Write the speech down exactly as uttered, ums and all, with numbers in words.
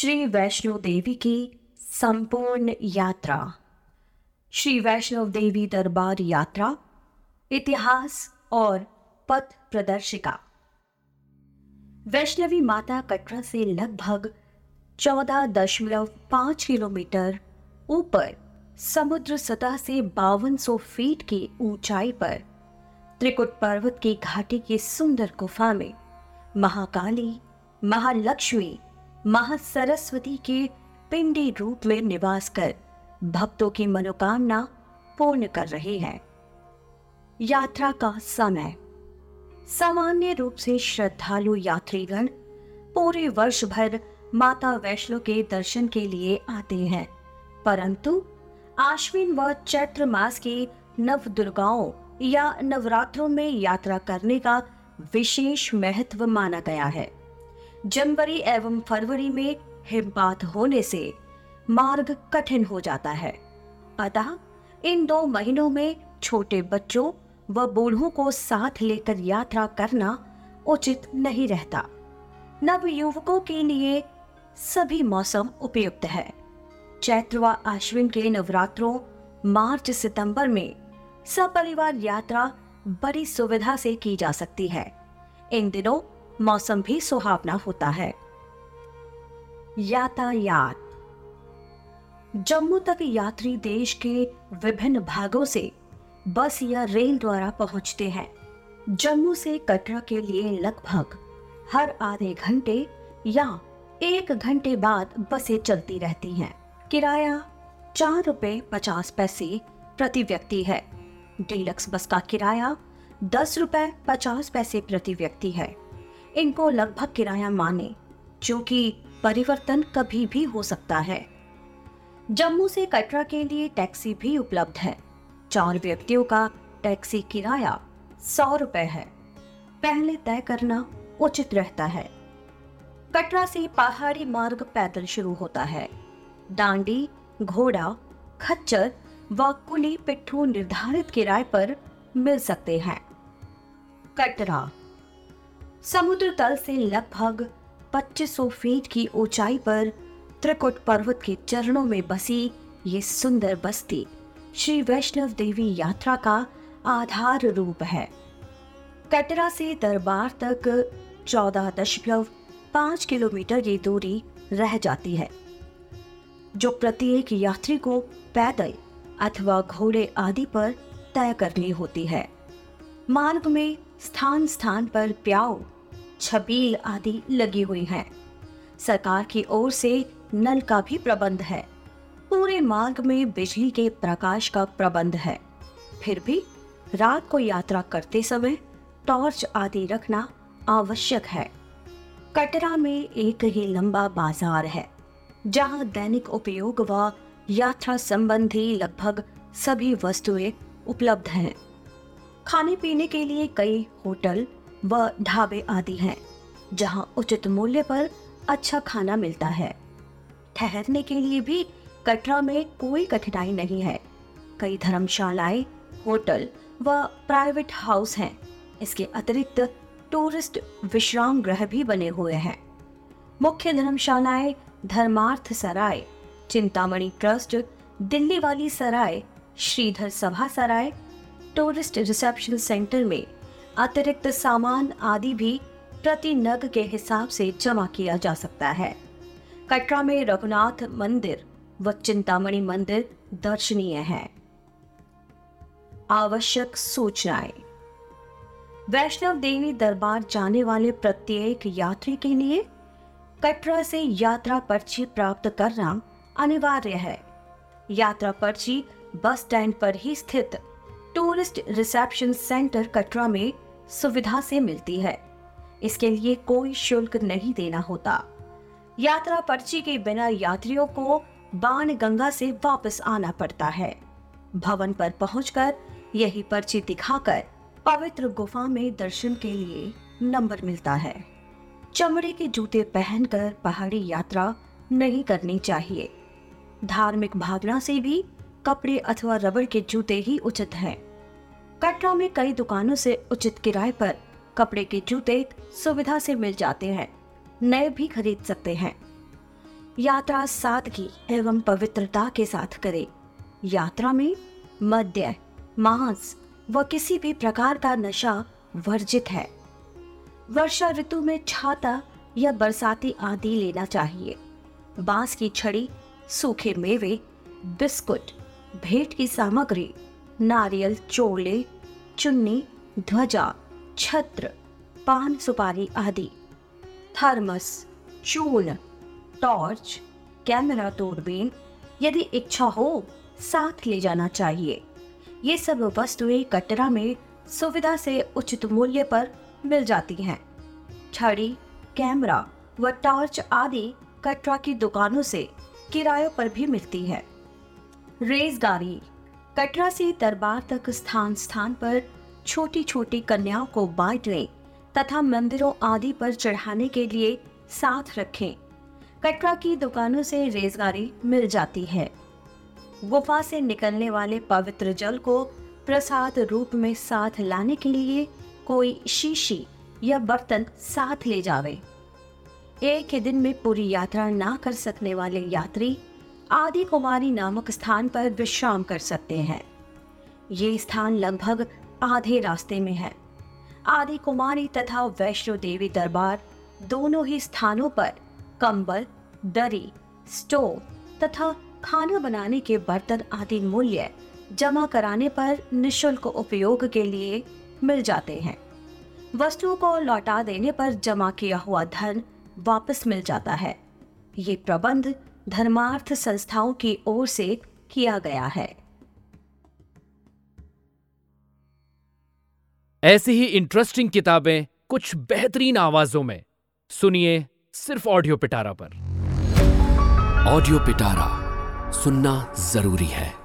श्री वैष्णो देवी की संपूर्ण यात्रा। श्री वैष्णो देवी दरबार यात्रा, इतिहास और पथ प्रदर्शिका। वैष्णवी माता कटरा से लगभग चौदह दशमलव पाँच किलोमीटर ऊपर समुद्र सतह से बावन सौ फीट की ऊंचाई पर त्रिकूट पर्वत की घाटी की सुंदर गुफा में महाकाली, महालक्ष्मी, महासरस्वती के पिंडी रूप में निवास कर भक्तों की मनोकामना पूर्ण कर रही है। यात्रा का समय। सामान्य रूप से श्रद्धालु यात्रीगण पूरे वर्ष भर माता वैष्णो के दर्शन के लिए आते हैं, परंतु आश्विन व चैत्र मास की नव दुर्गाओं या नवरात्रों में यात्रा करने का विशेष महत्व माना गया है। जनवरी एवं फरवरी में हिमपात होने से मार्ग कठिन हो जाता है, अतः इन दो महीनों में छोटे बच्चों व बूढ़ों को साथ लेकर यात्रा करना उचित नहीं रहता। नवयुवकों के लिए सभी मौसम उपयुक्त है। चैत्र व आश्विन के नवरात्रों मार्च सितंबर में सपरिवार यात्रा बड़ी सुविधा से की जा सकती है। इन दिनों मौसम भी सुहावना होता है। यातायात। जम्मू तक यात्री देश के विभिन्न भागों से बस या रेल द्वारा पहुंचते हैं। जम्मू से कटरा के लिए लगभग हर आधे घंटे या एक घंटे बाद बसें चलती रहती हैं। किराया चार रुपये पचास पैसे प्रति व्यक्ति है। डीलक्स बस का किराया दस रुपये पचास पैसे प्रति व्यक्ति है। इनको लगभग किराया माने, क्योंकि परिवर्तन कभी भी हो सकता है। जम्मू से कटरा के लिए टैक्सी भी उपलब्ध है। चार व्यक्तियों का टैक्सी किराया सौ रुपये है। पहले तय करना उचित रहता है। कटरा से पहाड़ी मार्ग पैदल शुरू होता है। डांडी, घोड़ा, खच्चर व कुली पिट्ठू निर्धारित किराए पर मिल सकते हैं। कटरा समुद्र तल से लगभग पच्चीस सौ फीट की ऊंचाई पर त्रिकूट पर्वत के चरणों में बसी ये सुंदर बस्ती श्री वैष्णव देवी यात्रा का आधार रूप है। कटरा से दरबार तक चौदह दशमलव पाँच किलोमीटर की दूरी रह जाती है, जो प्रत्येक यात्री को पैदल अथवा घोड़े आदि पर तय करनी होती है। मार्ग में स्थान स्थान पर प्याऊ, छबील आदि लगी हुई हैं। सरकार की ओर से नल का भी प्रबंध है। पूरे मार्ग में बिजली के प्रकाश का प्रबंध है। फिर भी रात को यात्रा करते समय टॉर्च आदि रखना आवश्यक है। कटरा में एक ही लंबा बाजार है, जहां दैनिक उपयोग व यात्रा संबंधी लगभग सभी वस्तुएं उपलब्ध हैं। खाने पीने के लिए कई होटल व ढाबे आदि हैं, जहां उचित मूल्य पर अच्छा खाना मिलता है। ठहरने के लिए भी कटरा में कोई कठिनाई नहीं है। कई धर्मशालाएं, होटल व प्राइवेट हाउस हैं। इसके अतिरिक्त टूरिस्ट विश्राम गृह भी बने हुए हैं। मुख्य धर्मशालाएं धर्मार्थ सराय, चिंतामणि ट्रस्ट, दिल्ली वाली सराय, श्रीधर सभा सराय, टूरिस्ट रिसेप्शन सेंटर में अतिरिक्त सामान आदि भी प्रति नग के हिसाब से जमा किया जा सकता है। कटरा में रघुनाथ मंदिर व चिंतामणि मंदिर दर्शनीय है। आवश्यक सूचनाएं। वैष्णव देवी दरबार जाने वाले प्रत्येक यात्री के लिए कटरा से यात्रा पर्ची प्राप्त करना अनिवार्य है। यात्रा पर्ची बस स्टैंड पर ही स्थित टूरिस्ट रिसेप्शन सेंटर कटरा में सुविधा से मिलती है। इसके लिए कोई शुल्क नहीं देना होता। यात्रा पर्ची के बिना यात्रियों को बाणगंगा से वापस आना पड़ता है। भवन पर पहुंचकर यही पर्ची दिखाकर पवित्र गुफा में दर्शन के लिए नंबर मिलता है। चमड़े के जूते पहनकर पहाड़ी यात्रा नहीं करनी चाहिए। धार्मिक भावना से भी कपड़े अथवा रबड़ के जूते ही उचित हैं। कटरा में कई दुकानों से उचित किराए पर कपड़े के जूते सुविधा से मिल जाते हैं। नए भी खरीद सकते हैं। यात्रा सादगी एवं पवित्रता के साथ करें। यात्रा में मद्य, मांस व किसी भी प्रकार का नशा वर्जित है। वर्षा ऋतु में छाता या बरसाती आदि लेना चाहिए। बांस की छड़ी, सूखे मेवे, बिस्कुट, भेंट की सामग्री, नारियल, चोले, चुन्नी, ध्वजा, छत्र, पान सुपारी आदि। थर्मस, चून, टॉर्च, कैमरा, दूरबीन यदि इच्छा हो साथ ले जाना चाहिए। ये सब वस्तुएं कटरा में सुविधा से उचित मूल्य पर मिल जाती हैं। छड़ी, कैमरा व टॉर्च आदि कटरा की दुकानों से किरायों पर भी मिलती है। रेजगाड़ी, कटरा से दरबार तक स्थान स्थान पर छोटी छोटी कन्याओं को बांटने तथा मंदिरों आदि पर चढ़ाने के लिए साथ रखें। कटरा की दुकानों से रेजगाड़ी मिल जाती है। गुफा से निकलने वाले पवित्र जल को प्रसाद रूप में साथ लाने के लिए कोई शीशी या बर्तन साथ ले जावे। एक ही दिन में पूरी यात्रा ना कर सकने वाले यात्री आदि कुमारी नामक स्थान पर विश्राम कर सकते हैं। ये स्थान लगभग आधे रास्ते में है। आदि कुमारी तथा वैष्णो देवी दरबार दोनों ही स्थानों पर कंबल, दरी, स्टोव तथा खाना बनाने के बर्तन आदि मूल्य जमा कराने पर निःशुल्क उपयोग के लिए मिल जाते हैं। वस्तुओं को लौटा देने पर जमा किया हुआ धन वापस मिल जाता है। ये प्रबंध धर्मार्थ संस्थाओं की ओर से किया गया है। ऐसी ही इंटरेस्टिंग किताबें कुछ बेहतरीन आवाजों में सुनिए सिर्फ ऑडियो पिटारा पर। ऑडियो पिटारा सुनना जरूरी है।